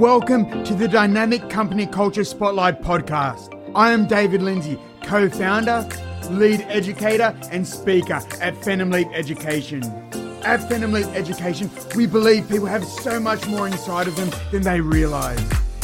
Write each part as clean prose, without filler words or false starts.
Welcome to the Dynamic Company Culture Spotlight podcast. I am David Lindsay, co-founder, lead educator and speaker at Phantom Leap Education. At Phantom Leap Education, we believe people have so much more inside of them than they realize.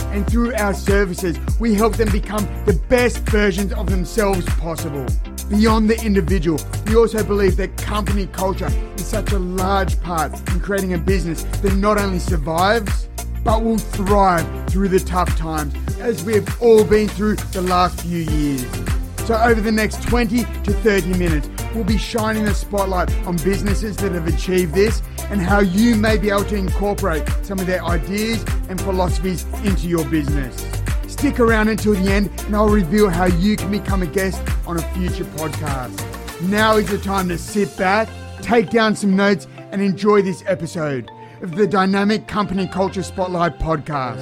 And through our services, we help them become the best versions of themselves possible. Beyond the individual, we also believe that company culture is such a large part in creating a business that not only survives, but will thrive through the tough times, as we have all been through the last few years. So over the next 20 to 30 minutes, we'll be shining the spotlight on businesses that have achieved this and how you may be able to incorporate some of their ideas and philosophies into your business. Stick around until the end and I'll reveal how you can become a guest on a future podcast. Now is the time to sit back, take down some notes and enjoy this episode of the Dynamic Company Culture Spotlight podcast.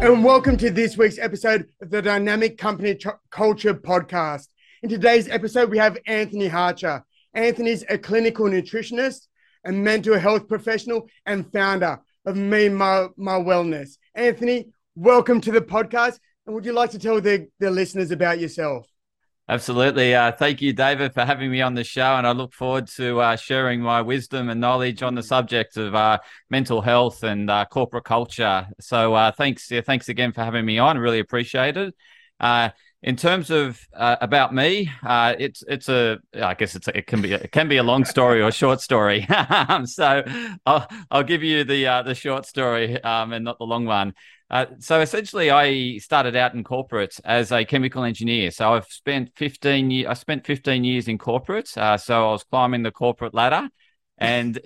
And welcome to this week's episode of the Dynamic Company Culture podcast. In today's episode, we have Anthony Hartcher. Anthony's a clinical nutritionist, a mental health professional, and founder of Me and My Wellness. Anthony, welcome to the podcast. And would you like to tell the listeners about yourself? Absolutely. Thank you, David, for having me on the show. And I look forward to sharing my wisdom and knowledge on the subject of mental health and corporate culture. So thanks again for having me on. Really appreciate it. In terms of about me, it can be a long story or a short story. So I'll give you the short story and not the long one. So essentially, I started out in corporate as a chemical engineer. So I've spent 15 years in corporate. So I was climbing the corporate ladder, and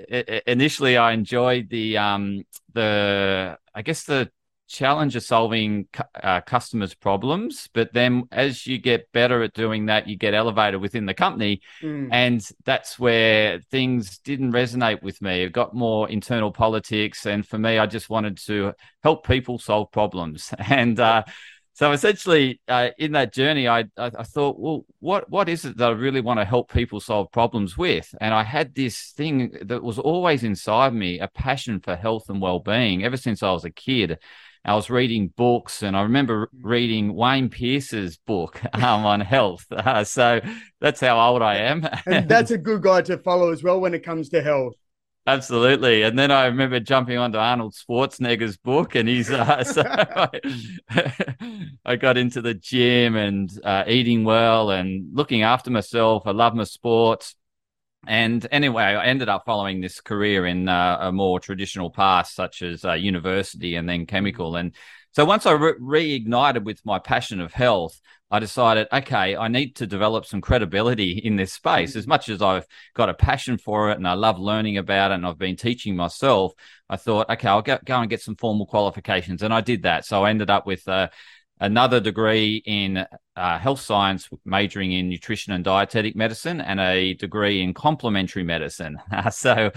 initially I enjoyed the challenge of solving customers' problems, but then as you get better at doing that, you get elevated within the company, and that's where things didn't resonate with me. It got more internal politics, and for me, I just wanted to help people solve problems. And so essentially, in that journey, I thought, well, what is it that I really want to help people solve problems with? And I had this thing that was always inside me, a passion for health and well-being ever since I was a kid. I was reading books, and I remember reading Wayne Pierce's book on health. So that's how old I am. And that's a good guy to follow as well when it comes to health. Absolutely. And then I remember jumping onto Arnold Schwarzenegger's book, and he's so I got into the gym and eating well and looking after myself. I love my sports. And anyway, I ended up following this career in a more traditional path, such as university and then chemical. And so once I reignited with my passion of health, I decided, okay, I need to develop some credibility in this space. As much as I've got a passion for it and I love learning about it and I've been teaching myself, I thought, okay, I'll go and get some formal qualifications. And I did that. So I ended up with another degree in health science, majoring in nutrition and dietetic medicine, and a degree in complementary medicine. So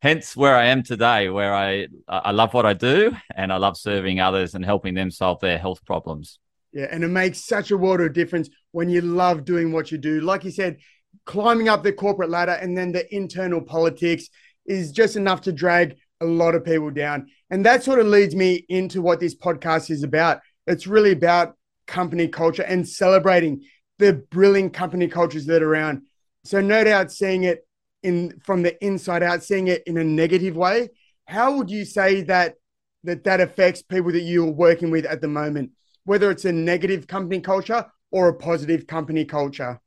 hence where I am today, where I love what I do and I love serving others and helping them solve their health problems. Yeah, and it makes such a world of difference when you love doing what you do. Like you said, climbing up the corporate ladder and then the internal politics is just enough to drag a lot of people down. And that sort of leads me into what this podcast is about. It's really about company culture and celebrating the brilliant company cultures that are around. So no doubt seeing it from the inside out, seeing it in a negative way, how would you say that affects people that you're working with at the moment, whether it's a negative company culture or a positive company culture?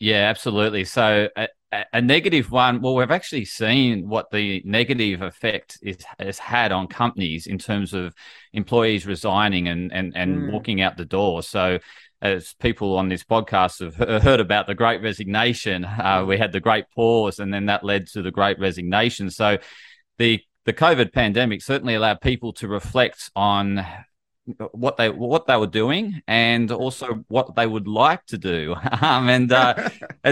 Yeah, absolutely. So a negative one, well, we've actually seen what the negative effect has had on companies in terms of employees resigning and walking out the door. So as people on this podcast have heard about the Great Resignation, we had the Great Pause, and then that led to the Great Resignation. So the COVID pandemic certainly allowed people to reflect on what they were doing and also what they would like to do. And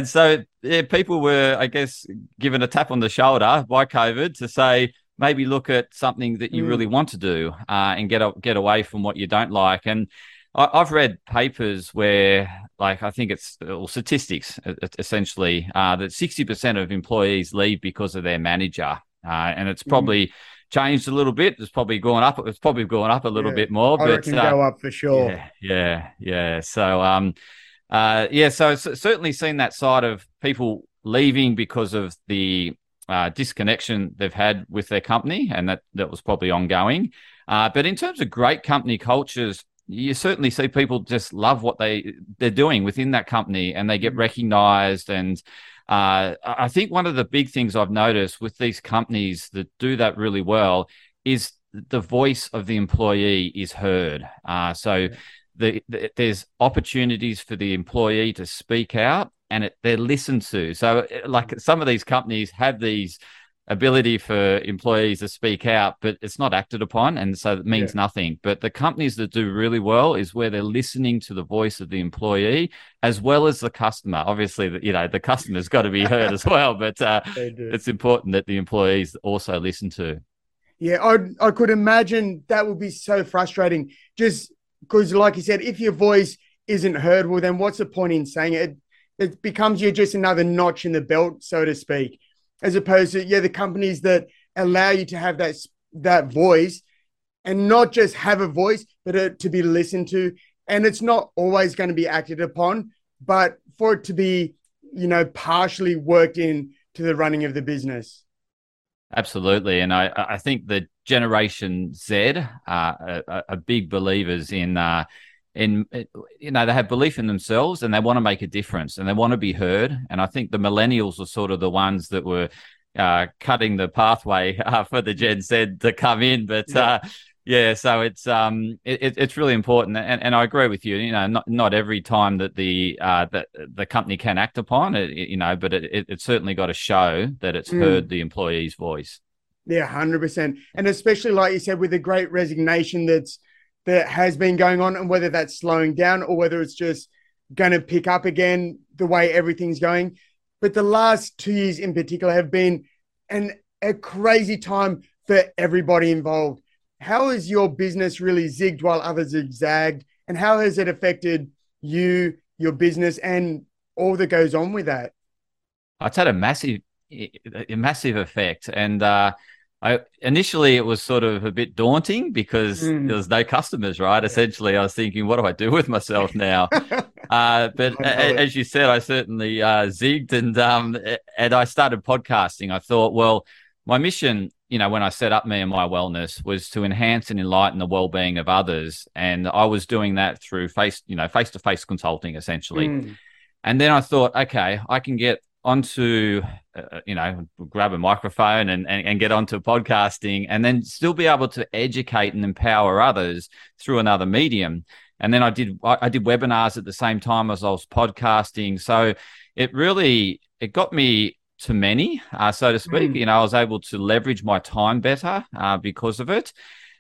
so yeah, people were, I guess, given a tap on the shoulder by COVID to say, maybe look at something that you really want to do and get away from what you don't like. And I've read papers where, like, I think it's statistics, essentially, that 60% of employees leave because of their manager. And it's probably changed a little bit. It's probably gone up. It's probably gone up a little bit more. I reckon go up for sure. Yeah. So, so it's certainly seen that side of people leaving because of the disconnection they've had with their company, and that was probably ongoing. But in terms of great company cultures, you certainly see people just love what they're doing within that company, and they get recognised. And I think one of the big things I've noticed with these companies that do that really well is the voice of the employee is heard. There's opportunities for the employee to speak out, and they're listened to. So like some of these companies have these ability for employees to speak out, but it's not acted upon, and so it means nothing. But the companies that do really well is where they're listening to the voice of the employee as well as the customer. Obviously, the customer's got to be heard as well, but it's important that the employees also listen to. Yeah, I could imagine that would be so frustrating, just because, like you said, if your voice isn't heard, well, then what's the point in saying it? It becomes you just another notch in the belt, so to speak. As opposed to, the companies that allow you to have that voice, and not just have a voice, but to be listened to. And it's not always going to be acted upon, but for it to be, partially worked in to the running of the business. Absolutely. And I think the Generation Z are big believers in they have belief in themselves, and they want to make a difference, and they want to be heard. And I think the millennials are sort of the ones that were cutting the pathway for the Gen Z to come in. But so it's really important. And I agree with you. Not every time that the company can act upon it, but it's certainly got to show that it's heard the employee's voice. Yeah, 100%. And especially like you said, with the great resignation that has been going on, and whether that's slowing down or whether it's just going to pick up again, the way everything's going. But the last 2 years in particular have been a crazy time for everybody involved. How has your business really zigged while others have zagged, and how has it affected you, your business, and all that goes on with that? It's had a massive effect. And, initially, it was sort of a bit daunting because there was no customers, right? Yeah. Essentially, I was thinking, what do I do with myself now? But as you said, I certainly zigged and I started podcasting. I thought, well, my mission, when I set up Me and My Wellness, was to enhance and enlighten the well-being of others, and I was doing that through face-to-face consulting, essentially. And then I thought, okay, I can get onto, grab a microphone and get onto podcasting, and then still be able to educate and empower others through another medium. And then I did webinars at the same time as I was podcasting. So it got me to many, so to speak. I was able to leverage my time better because of it.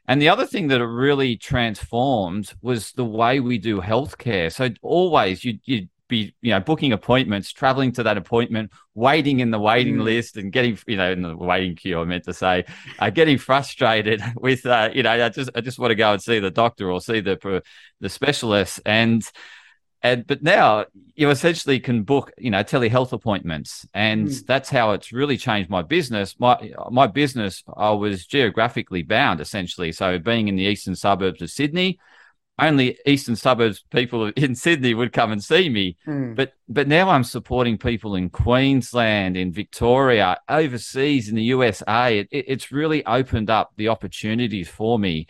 And the other thing that it really transformed was the way we do healthcare. So always you be booking appointments, traveling to that appointment, waiting in the waiting list, and getting in the waiting queue, I meant to say, getting frustrated with I just want to go and see the doctor or see the specialist, and but now you essentially can book telehealth appointments, and that's how it's really changed my business. My business, I was geographically bound, essentially, so being in the eastern suburbs of Sydney, only eastern suburbs people in Sydney would come and see me. But now I'm supporting people in Queensland, in Victoria, overseas, in the USA. It's really opened up the opportunities for me.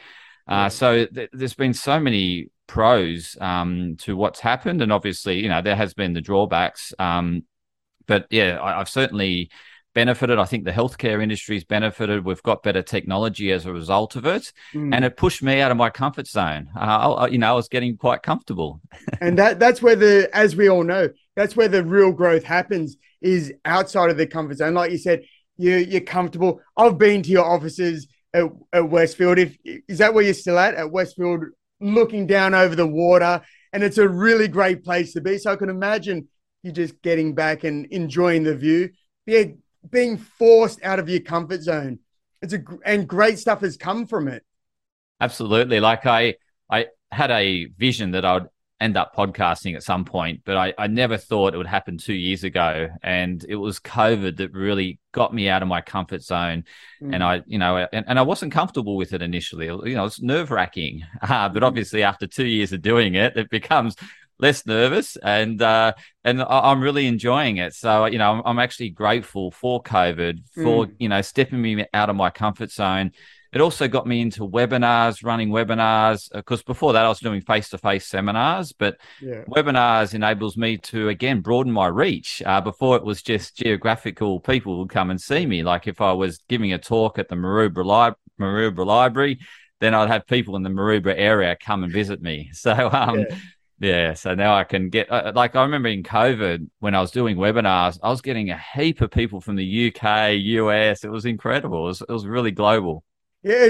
So there's been so many pros to what's happened. And obviously, there has been the drawbacks. But yeah, I've certainly benefited. I think the healthcare industry's benefited. We've got better technology as a result of it, and it pushed me out of my comfort zone. I was getting quite comfortable, and that's where as we all know, that's where the real growth happens, is outside of the comfort zone. Like you said, you're comfortable. I've been to your offices at Westfield. Is that where you're still at Westfield, looking down over the water? And it's a really great place to be. So I can imagine you just getting back and enjoying the view. Yeah. Being forced out of your comfort zone, and great stuff has come from it. Absolutely. Like I had a vision that I'd end up podcasting at some point, but I never thought it would happen 2 years ago. And it was COVID that really got me out of my comfort zone. Mm. And I wasn't comfortable with it initially. You know, it's nerve wracking, but obviously after 2 years of doing it, it becomes less nervous, and I'm really enjoying it. So, you know, I'm actually grateful for COVID for, you know, stepping me out of my comfort zone. It also got me into webinars, running webinars, because before that I was doing face-to-face seminars, but webinars enables me to, again, broaden my reach. Before it was just geographical people would come and see me. Like if I was giving a talk at the Maroubra Library, then I'd have people in the Maroubra area come and visit me. So, so now I can get, I remember in COVID when I was doing webinars, I was getting a heap of people from the UK, US. It was incredible. It was really global. Yeah,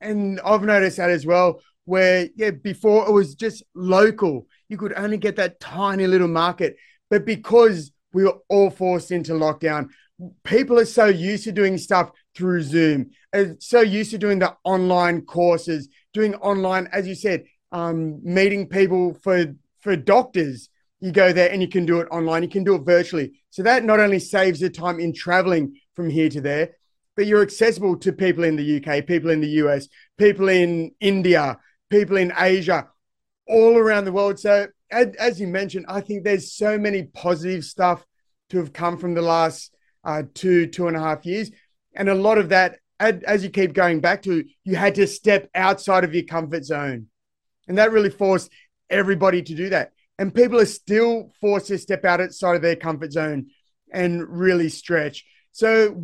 and I've noticed that as well, where, before it was just local. You could only get that tiny little market. But because we were all forced into lockdown, people are so used to doing stuff through Zoom, are so used to doing the online courses, doing online, as you said, meeting people for doctors. You go there and you can do it online. You can do it virtually. So that not only saves the time in traveling from here to there, but you're accessible to people in the UK, people in the US, people in India, people in Asia, all around the world. So as you mentioned, I think there's so many positive stuff to have come from the last 2.5 years. And a lot of that, as you keep going back to, you had to step outside of your comfort zone. And that really forced everybody to do that. And people are still forced to step outside of their comfort zone and really stretch. So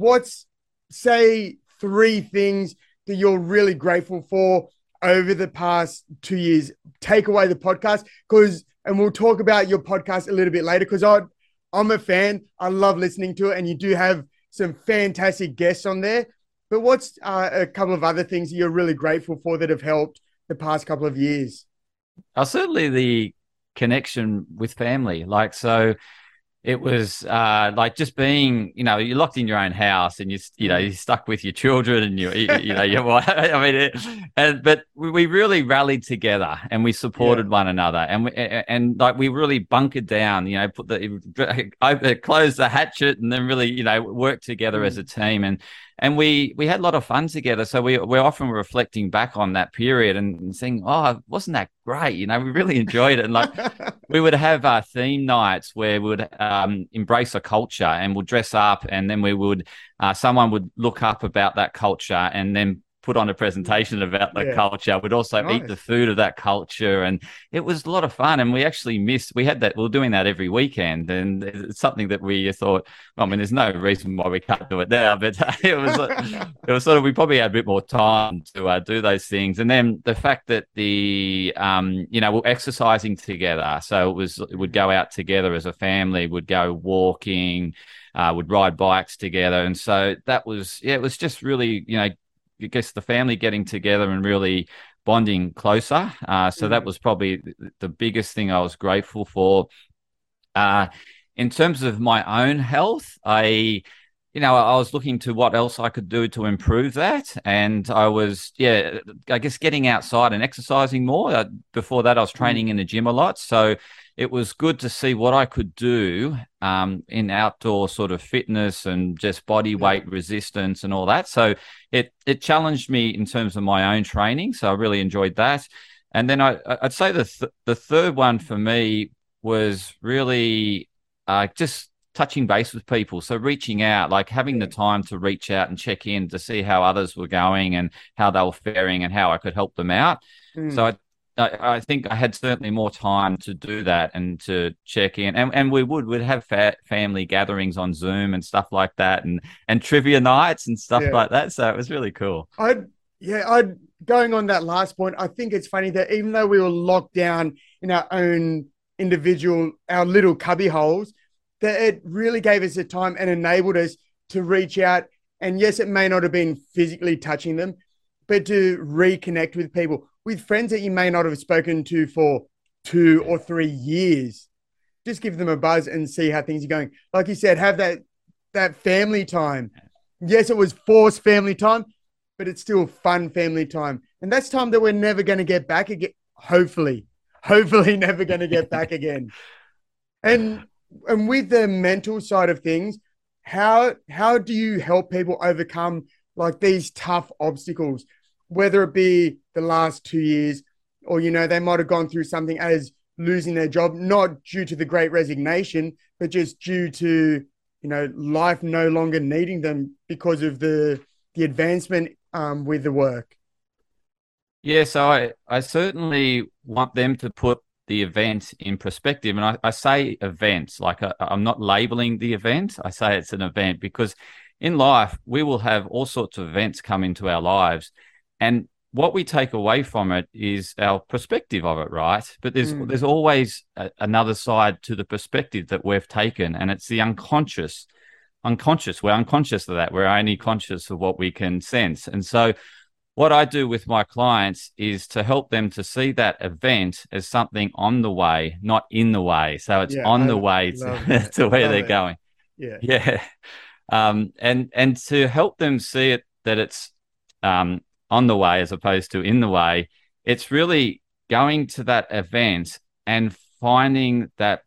say three things that you're really grateful for over the past 2 years. Take away the podcast, and we'll talk about your podcast a little bit later, because I'm a fan. I love listening to it, and you do have some fantastic guests on there. But what's a couple of other things that you're really grateful for that have helped the past couple of years? Certainly the connection with family. It was just being, you know, you're locked in your own house and you're stuck with your children and your wife. But we really rallied together and we supported one another and we really bunkered down, you know, closed the hatchet and then really, you know, worked together as a team and we had a lot of fun together. So we're often reflecting back on that period and saying, oh, wasn't that great? You know, we really enjoyed it. And we would have our theme nights where we would embrace a culture and we'll dress up, and then we would, someone would look up about that culture and then put on a presentation about the culture. We'd also eat the food of that culture. And it was a lot of fun. And we actually we were doing that every weekend. And it's something that we thought, I mean, there's no reason why we can't do it now, but it was we probably had a bit more time to do those things. And then the fact that we're exercising together. So we'd go out together as a family, would go walking, would ride bikes together. And so that was, it was just really, you know, I guess the family getting together and really bonding closer. So that was probably the biggest thing I was grateful for. In terms of my own health, I was looking to what else I could do to improve that. And I was, I guess getting outside and exercising more. Before that, I was training in the gym a lot. So it was good to see what I could do in outdoor sort of fitness and just body weight resistance and all that. So it challenged me in terms of my own training. So I really enjoyed that. And then I'd say the third one for me was really just touching base with people. So reaching out, like having the time to reach out and check in to see how others were going and how they were faring and how I could help them out. Mm. So I think I had certainly more time to do that and to check in, and we'd have family gatherings on Zoom and stuff like that, and trivia nights and stuff like that. So it was really cool. Going on that last point, I think it's funny that even though we were locked down in our own our little cubby holes, that it really gave us the time and enabled us to reach out. And yes, it may not have been physically touching them, but to reconnect with people, with friends that you may not have spoken to for 2 or 3 years. Just give them a buzz and see how things are going. Like you said, have that family time. Yes, it was forced family time, but it's still fun family time. And that's time that we're never going to get back again, hopefully. hopefully never going to get back again. And with the mental side of things, how do you help people overcome like these tough obstacles, whether it be the last 2 years or, you know, they might have gone through something as losing their job, not due to the Great Resignation, but just due to, you know, life no longer needing them because of the advancement with the work? Yeah, so I certainly want them to put the event in perspective. And I say events, like I'm not labeling the event. I say it's an event because in life, we will have all sorts of events come into our lives. And what we take away from it is our perspective of it, right? But there's always another side to the perspective that we've taken. And it's the unconscious. We're unconscious of that. We're only conscious of what we can sense. And so what I do with my clients is to help them to see that event as something on the way, not in the way. So it's on the way to where they're going. Yeah. And to help them see it, that it's on the way as opposed to in the way. It's really going to that event and finding that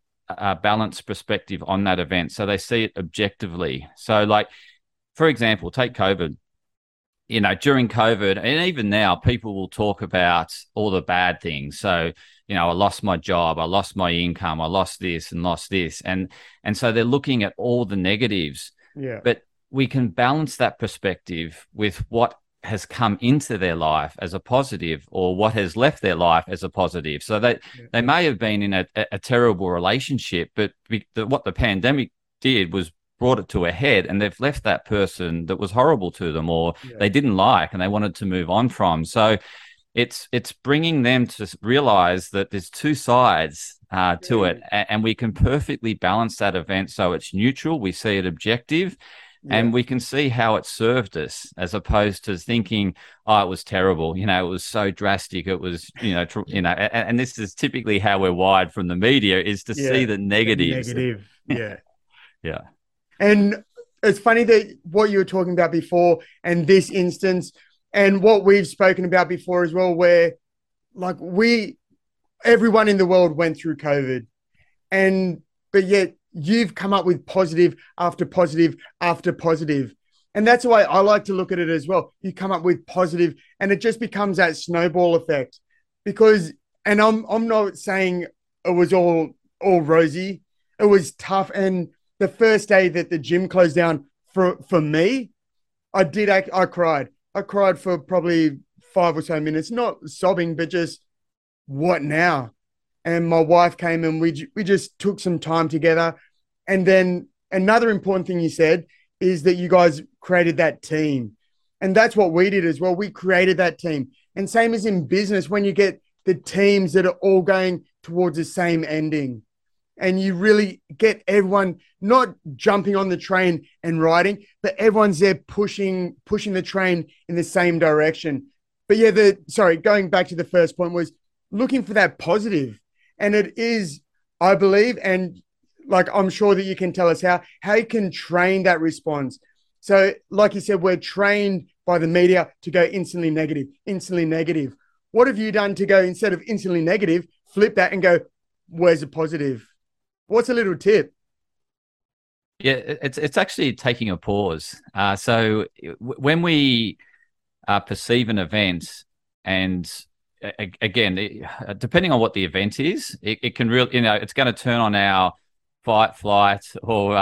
balanced perspective on that event, so they see it objectively. So like, for example, take COVID. You know, during COVID, and even now, people will talk about all the bad things. So, you know, I lost my job, I lost my income, I lost this and lost this. And so they're looking at all the negatives. Yeah. But we can balance that perspective with what has come into their life as a positive, or what has left their life as a positive. So they may have been in a terrible relationship, but what the pandemic did was brought it to a head, and they've left that person that was horrible to them, or they didn't like, and they wanted to move on from. So it's bringing them to realize that there's two sides to it, and we can perfectly balance that event. So it's neutral, we see it objective, and we can see how it served us, as opposed to thinking, oh, it was terrible, you know, it was so drastic, it was, you know, and this is typically how we're wired from the media, is to see the negatives. Yeah. And it's funny that what you were talking about before, and this instance, and what we've spoken about before as well, where like everyone in the world went through COVID, but yet you've come up with positive after positive after positive. And that's the way I like to look at it as well. You come up with positive, and it just becomes that snowball effect. Because, and I'm not saying it was all rosy. It was tough, and the first day that the gym closed down for me, I cried. I cried for probably 5 or so minutes, not sobbing, but just what now? And my wife came, and we just took some time together. And then another important thing you said is that you guys created that team. And that's what we did as well. We created that team. And same as in business, when you get the teams that are all going towards the same ending, and you really get everyone not jumping on the train and riding, but everyone's there pushing the train in the same direction. But going back to the first point was looking for that positive. And it is, I believe, and like I'm sure that you can tell us how you can train that response. So like you said, we're trained by the media to go instantly negative, instantly negative. What have you done to go, instead of instantly negative, flip that and go, where's the positive? What's a little tip? Yeah, it's actually taking a pause. So when we perceive an event, and again, depending on what the event is, it can really, you know, it's going to turn on our fight, flight, or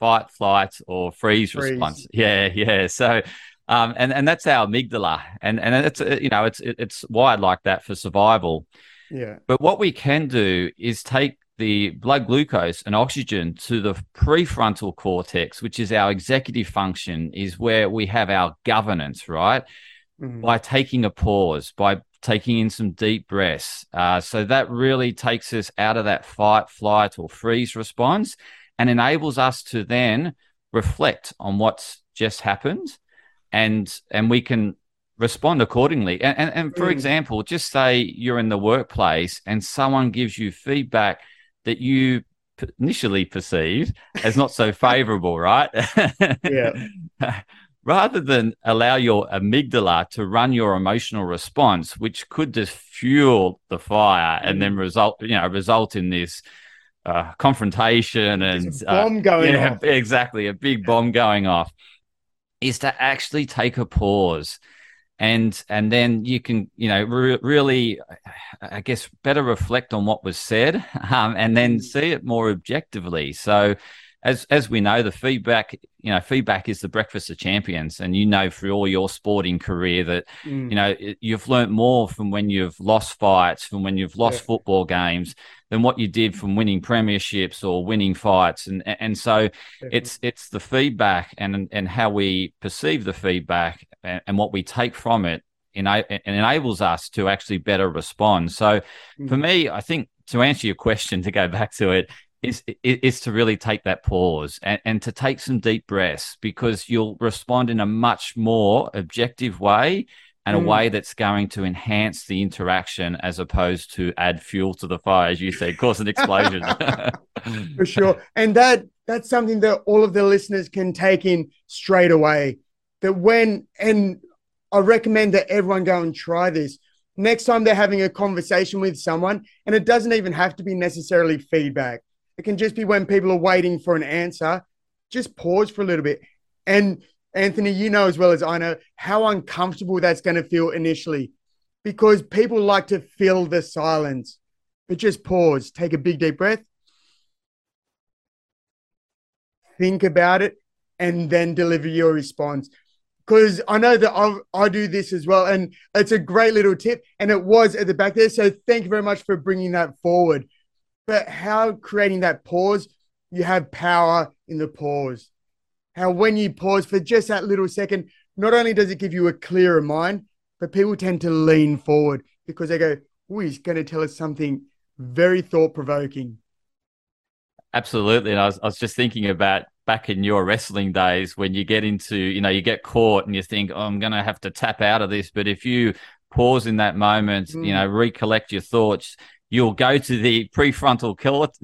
fight, flight, or freeze. Response. Yeah. So, and that's our amygdala, and it's, you know, it's wired like that for survival. Yeah. But what we can do is take the blood glucose and oxygen to the prefrontal cortex, which is our executive function, is where we have our governance, right? Mm-hmm. By taking a pause, by taking in some deep breaths. So that really takes us out of that fight, flight, or freeze response, and enables us to then reflect on what's just happened, and we can respond accordingly. And for example, just say you're in the workplace and someone gives you feedback that you initially perceived as not so favorable, right? Yeah. rather than allow your amygdala to run your emotional response, which could just fuel the fire and then result in this confrontation and bomb going off. Exactly, a big bomb going off, is to actually take a pause, and then you can really, I guess, better reflect on what was said, and then see it more objectively. So. As we know, the feedback is the breakfast of champions, and for all your sporting career that you've learnt more from when you've lost fights, from when you've lost football games, than what you did from winning premierships or winning fights, and so it's the feedback and how we perceive the feedback and what we take from it enables us to actually better respond. So for me, I think to answer your question, to go back to it. Is to really take that pause and to take some deep breaths, because you'll respond in a much more objective way and a way that's going to enhance the interaction as opposed to add fuel to the fire, as you said, cause an explosion. For sure. And that's something that all of the listeners can take in straight away. And I recommend that everyone go and try this. Next time they're having a conversation with someone, and it doesn't even have to be necessarily feedback. It can just be when people are waiting for an answer, just pause for a little bit. And Anthony, you know as well as I know how uncomfortable that's going to feel initially, because people like to fill the silence. But just pause, take a big deep breath, think about it, and then deliver your response. Because I know that I do this as well, and it's a great little tip, and it was at the back there. So thank you very much for bringing that forward. But how creating that pause, you have power in the pause. How when you pause for just that little second, not only does it give you a clearer mind, but people tend to lean forward because they go, oh, he's going to tell us something very thought-provoking. Absolutely. And I was just thinking about back in your wrestling days when you get into, you get caught and you think, oh, I'm going to have to tap out of this. But if you pause in that moment, recollect your thoughts, you'll go to the prefrontal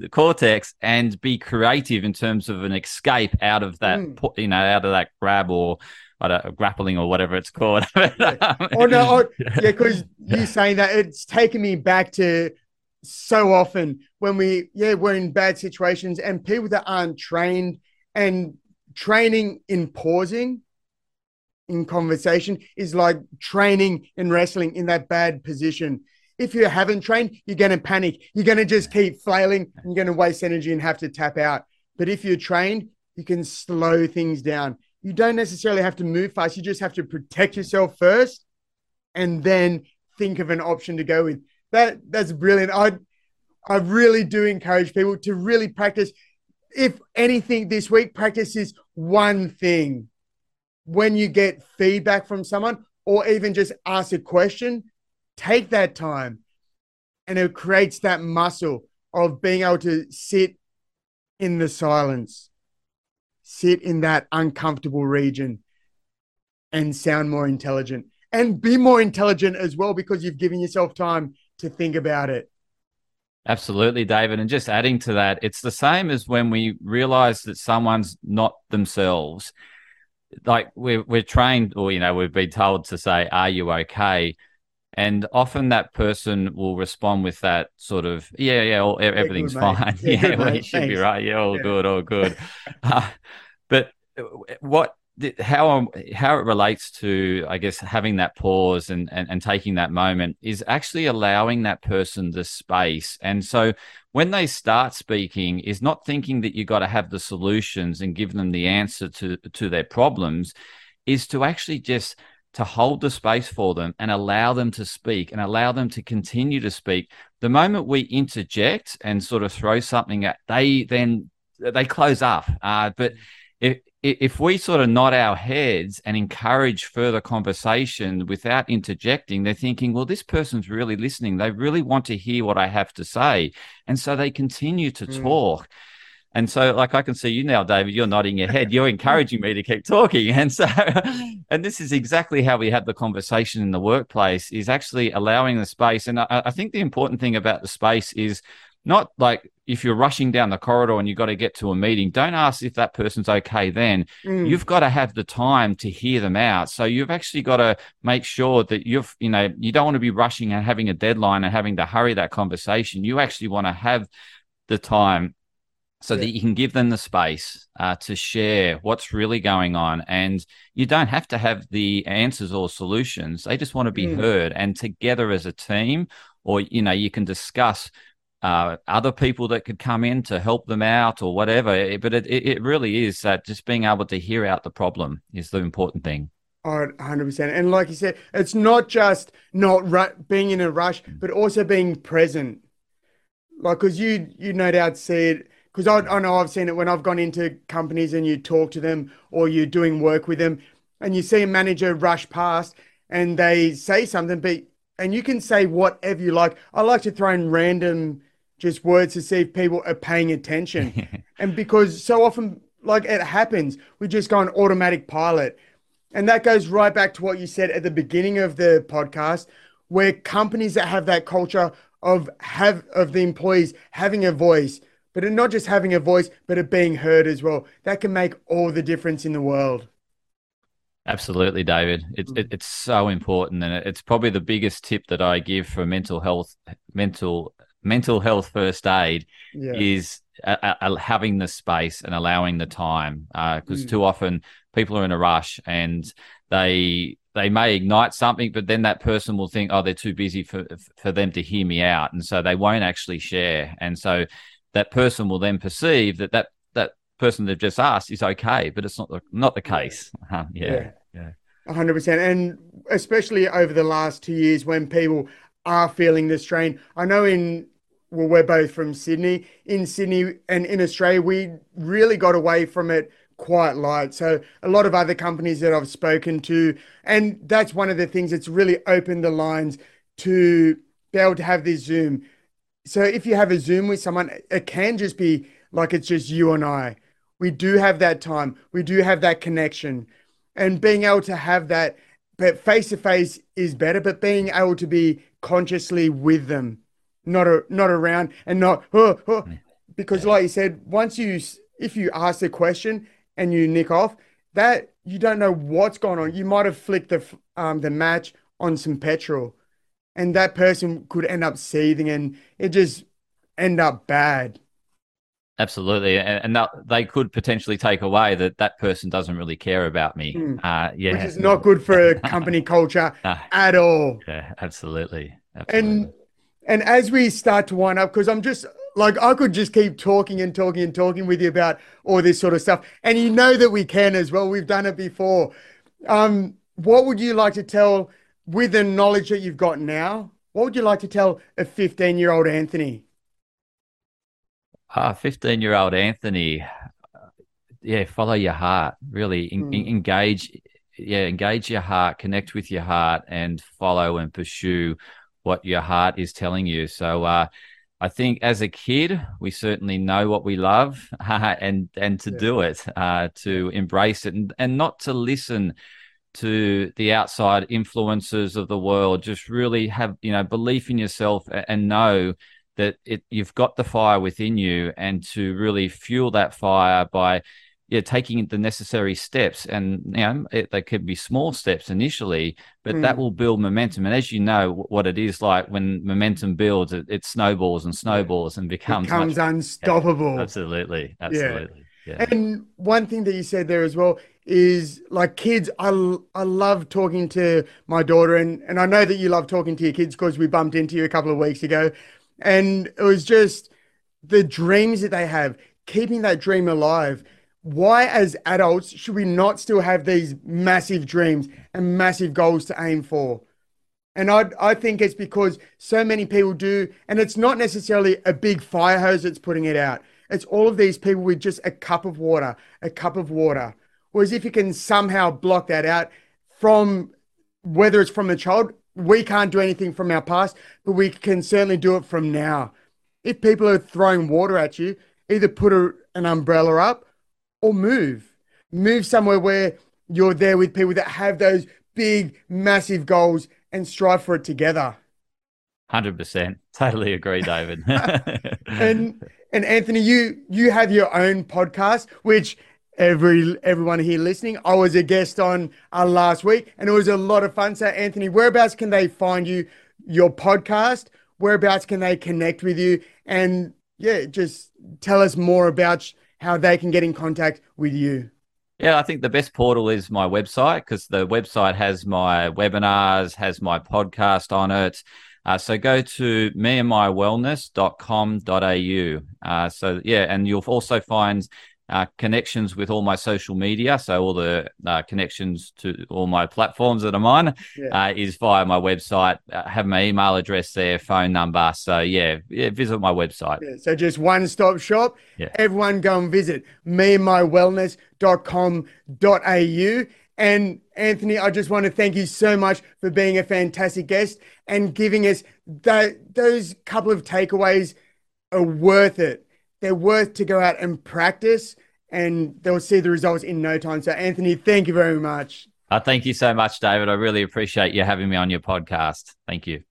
cortex and be creative in terms of an escape out of that, out of that grab or grappling or whatever it's called. Because you saying that, it's taken me back to so often when we're in bad situations, and people that aren't trained and training in pausing in conversation is like training in wrestling in that bad position. If you haven't trained, you're going to panic. You're going to just keep flailing. You're going to waste energy and have to tap out. But if you're trained, you can slow things down. You don't necessarily have to move fast. You just have to protect yourself first and then think of an option to go with. That's brilliant. I really do encourage people to really practice. If anything this week, practice is one thing. When you get feedback from someone or even just ask a question, take that time, and it creates that muscle of being able to sit in the silence, sit in that uncomfortable region and sound more intelligent and be more intelligent as well, because you've given yourself time to think about it. Absolutely, David. And just adding to that, it's the same as when we realize that someone's not themselves. Like we're trained or, we've been told to say, are you okay? And often that person will respond with that sort of, everything's fine. Be right. Yeah, all good. But how it relates to, I guess, having that pause and taking that moment is actually allowing that person the space. And so when they start speaking, is not thinking that you got to have the solutions and give them the answer to their problems, is to actually just to hold the space for them and allow them to speak and allow them to continue to speak. The moment we interject and sort of throw something at, they close up. But if we sort of nod our heads and encourage further conversation without interjecting, they're thinking, well, this person's really listening. They really want to hear what I have to say. And so they continue to talk. And so, like, I can see you now, David, you're nodding your head. You're encouraging me to keep talking. And so, and this is exactly how we have the conversation in the workplace, is actually allowing the space. And I think the important thing about the space is not like if you're rushing down the corridor and you've got to get to a meeting, don't ask if that person's okay then. You've got to have the time to hear them out. So you've actually got to make sure that you've, you know, you don't want to be rushing and having a deadline and having to hurry that conversation. You actually want to have the time so that you can give them the space to share what's really going on. And you don't have to have the answers or solutions. They just want to be heard. And together as a team, or, you know, you can discuss other people that could come in to help them out or whatever. But it really is that just being able to hear out the problem is the important thing. Oh, 100%. And like you said, it's not just not being in a rush, but also being present. Like, because you no doubt see it, because I know I've seen it when I've gone into companies and you talk to them or you're doing work with them and you see a manager rush past and they say something, and you can say whatever you like. I like to throw in random just words to see if people are paying attention. And because so often, like, it happens, we just go on automatic pilot. And that goes right back to what you said at the beginning of the podcast, where companies that have that culture of the employees having a voice, but not just having a voice, but it being heard as well. That can make all the difference in the world. Absolutely, David. It's so important, and it's probably the biggest tip that I give for mental health first aid is having the space and allowing the time, because too often people are in a rush and they may ignite something, but then that person will think, oh, they're too busy for them to hear me out. And so they won't actually share. And so that person will then perceive that person they've just asked is okay, but it's not the case. 100%. And especially over the last 2 years when people are feeling the strain. I know we're both from Sydney. In Sydney and in Australia, we really got away from it quite light. So a lot of other companies that I've spoken to, and that's one of the things that's really opened the lines to be able to have this Zoom. So if you have a Zoom with someone, it can just be like it's just you and I. We do have that time. We do have that connection. And being able to have that, but face-to-face is better, but being able to be consciously with them, not around and not, because like you said, if you ask the question and you nick off, that you don't know what's going on. You might have flicked the match on some petrol. And that person could end up seething and it just end up bad. Absolutely. And that they could potentially take away that person doesn't really care about me. Which is not good for a company culture at all. Yeah, absolutely. And as we start to wind up, because I'm just like, I could just keep talking and talking and talking with you about all this sort of stuff. And you know that we can as well. We've done it before. What would you like to tell, with the knowledge that you've got now, what would you like to tell a 15-year-old Anthony? 15-year-old Anthony, follow your heart, really. Engage your heart, connect with your heart, and follow and pursue what your heart is telling you. So I think as a kid, we certainly know what we love and to do it, to embrace it and not to listen to the outside influences of the world. Just really have, belief in yourself and know that you've got the fire within you, and to really fuel that fire by taking the necessary steps. And, they could be small steps initially, but that will build momentum. And as you know what it is like when momentum builds, it snowballs and snowballs and becomes unstoppable. Absolutely. Yeah. And one thing that you said there as well is, like, kids, I love talking to my daughter, and I know that you love talking to your kids because we bumped into you a couple of weeks ago, and it was just the dreams that they have, keeping that dream alive. Why as adults should we not still have these massive dreams and massive goals to aim for? And I think it's because so many people do, and it's not necessarily a big fire hose that's putting it out. It's all of these people with just a cup of water. Whereas if you can somehow block that out from, whether it's from a child, we can't do anything from our past, but we can certainly do it from now. If people are throwing water at you, either put an umbrella up or move somewhere where you're there with people that have those big, massive goals and strive for it together. 100%. Totally agree, David. and And Anthony, you have your own podcast, which everyone here listening, I was a guest on last week, and it was a lot of fun. So Anthony, whereabouts can they find you, your podcast? Whereabouts can they connect with you? And yeah, just tell us more about how they can get in contact with you. Yeah, I think the best portal is my website, because the website has my webinars, has my podcast on it. So go to meandmywellness.com.au. So yeah, and you'll also find connections with all my social media. So all the connections to all my platforms that I'm on is via my website. I have my email address there, phone number. So yeah, visit my website. Yeah, so just one-stop shop. Yeah. Everyone go and visit meandmywellness.com.au. And Anthony, I just want to thank you so much for being a fantastic guest and giving us those couple of takeaways are worth it. They're worth to go out and practice, and they'll see the results in no time. So Anthony, thank you very much. Thank you so much, David. I really appreciate you having me on your podcast. Thank you.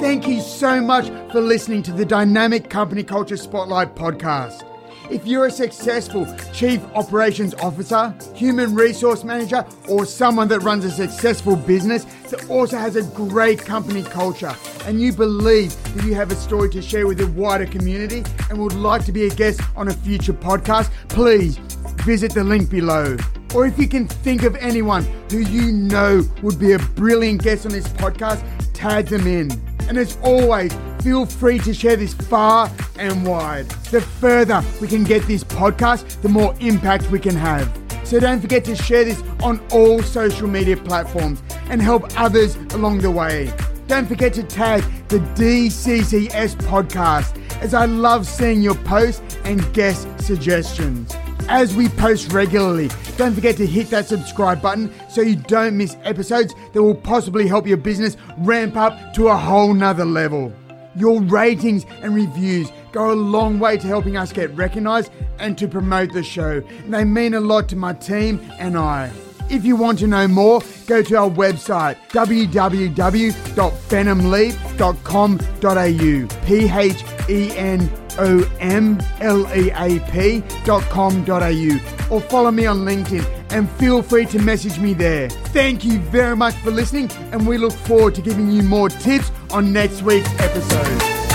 Thank you so much for listening to the Dynamic Company Culture Spotlight podcast. If you're a successful Chief Operations Officer, Human Resource Manager, or someone that runs a successful business that also has a great company culture, and you believe that you have a story to share with the wider community and would like to be a guest on a future podcast, please visit the link below. Or if you can think of anyone who you know would be a brilliant guest on this podcast, tag them in. And as always, feel free to share this far and wide. The further we can get this podcast, the more impact we can have. So don't forget to share this on all social media platforms and help others along the way. Don't forget to tag the DCCS podcast, as I love seeing your posts and guest suggestions. As we post regularly, don't forget to hit that subscribe button so you don't miss episodes that will possibly help your business ramp up to a whole nother level. Your ratings and reviews go a long way to helping us get recognised and to promote the show. And they mean a lot to my team and I. If you want to know more, go to our website, www.phenomleap.com.au. phenomleap.com.au, or follow me on LinkedIn and feel free to message me there. Thank you very much for listening, and we look forward to giving you more tips on next week's episode.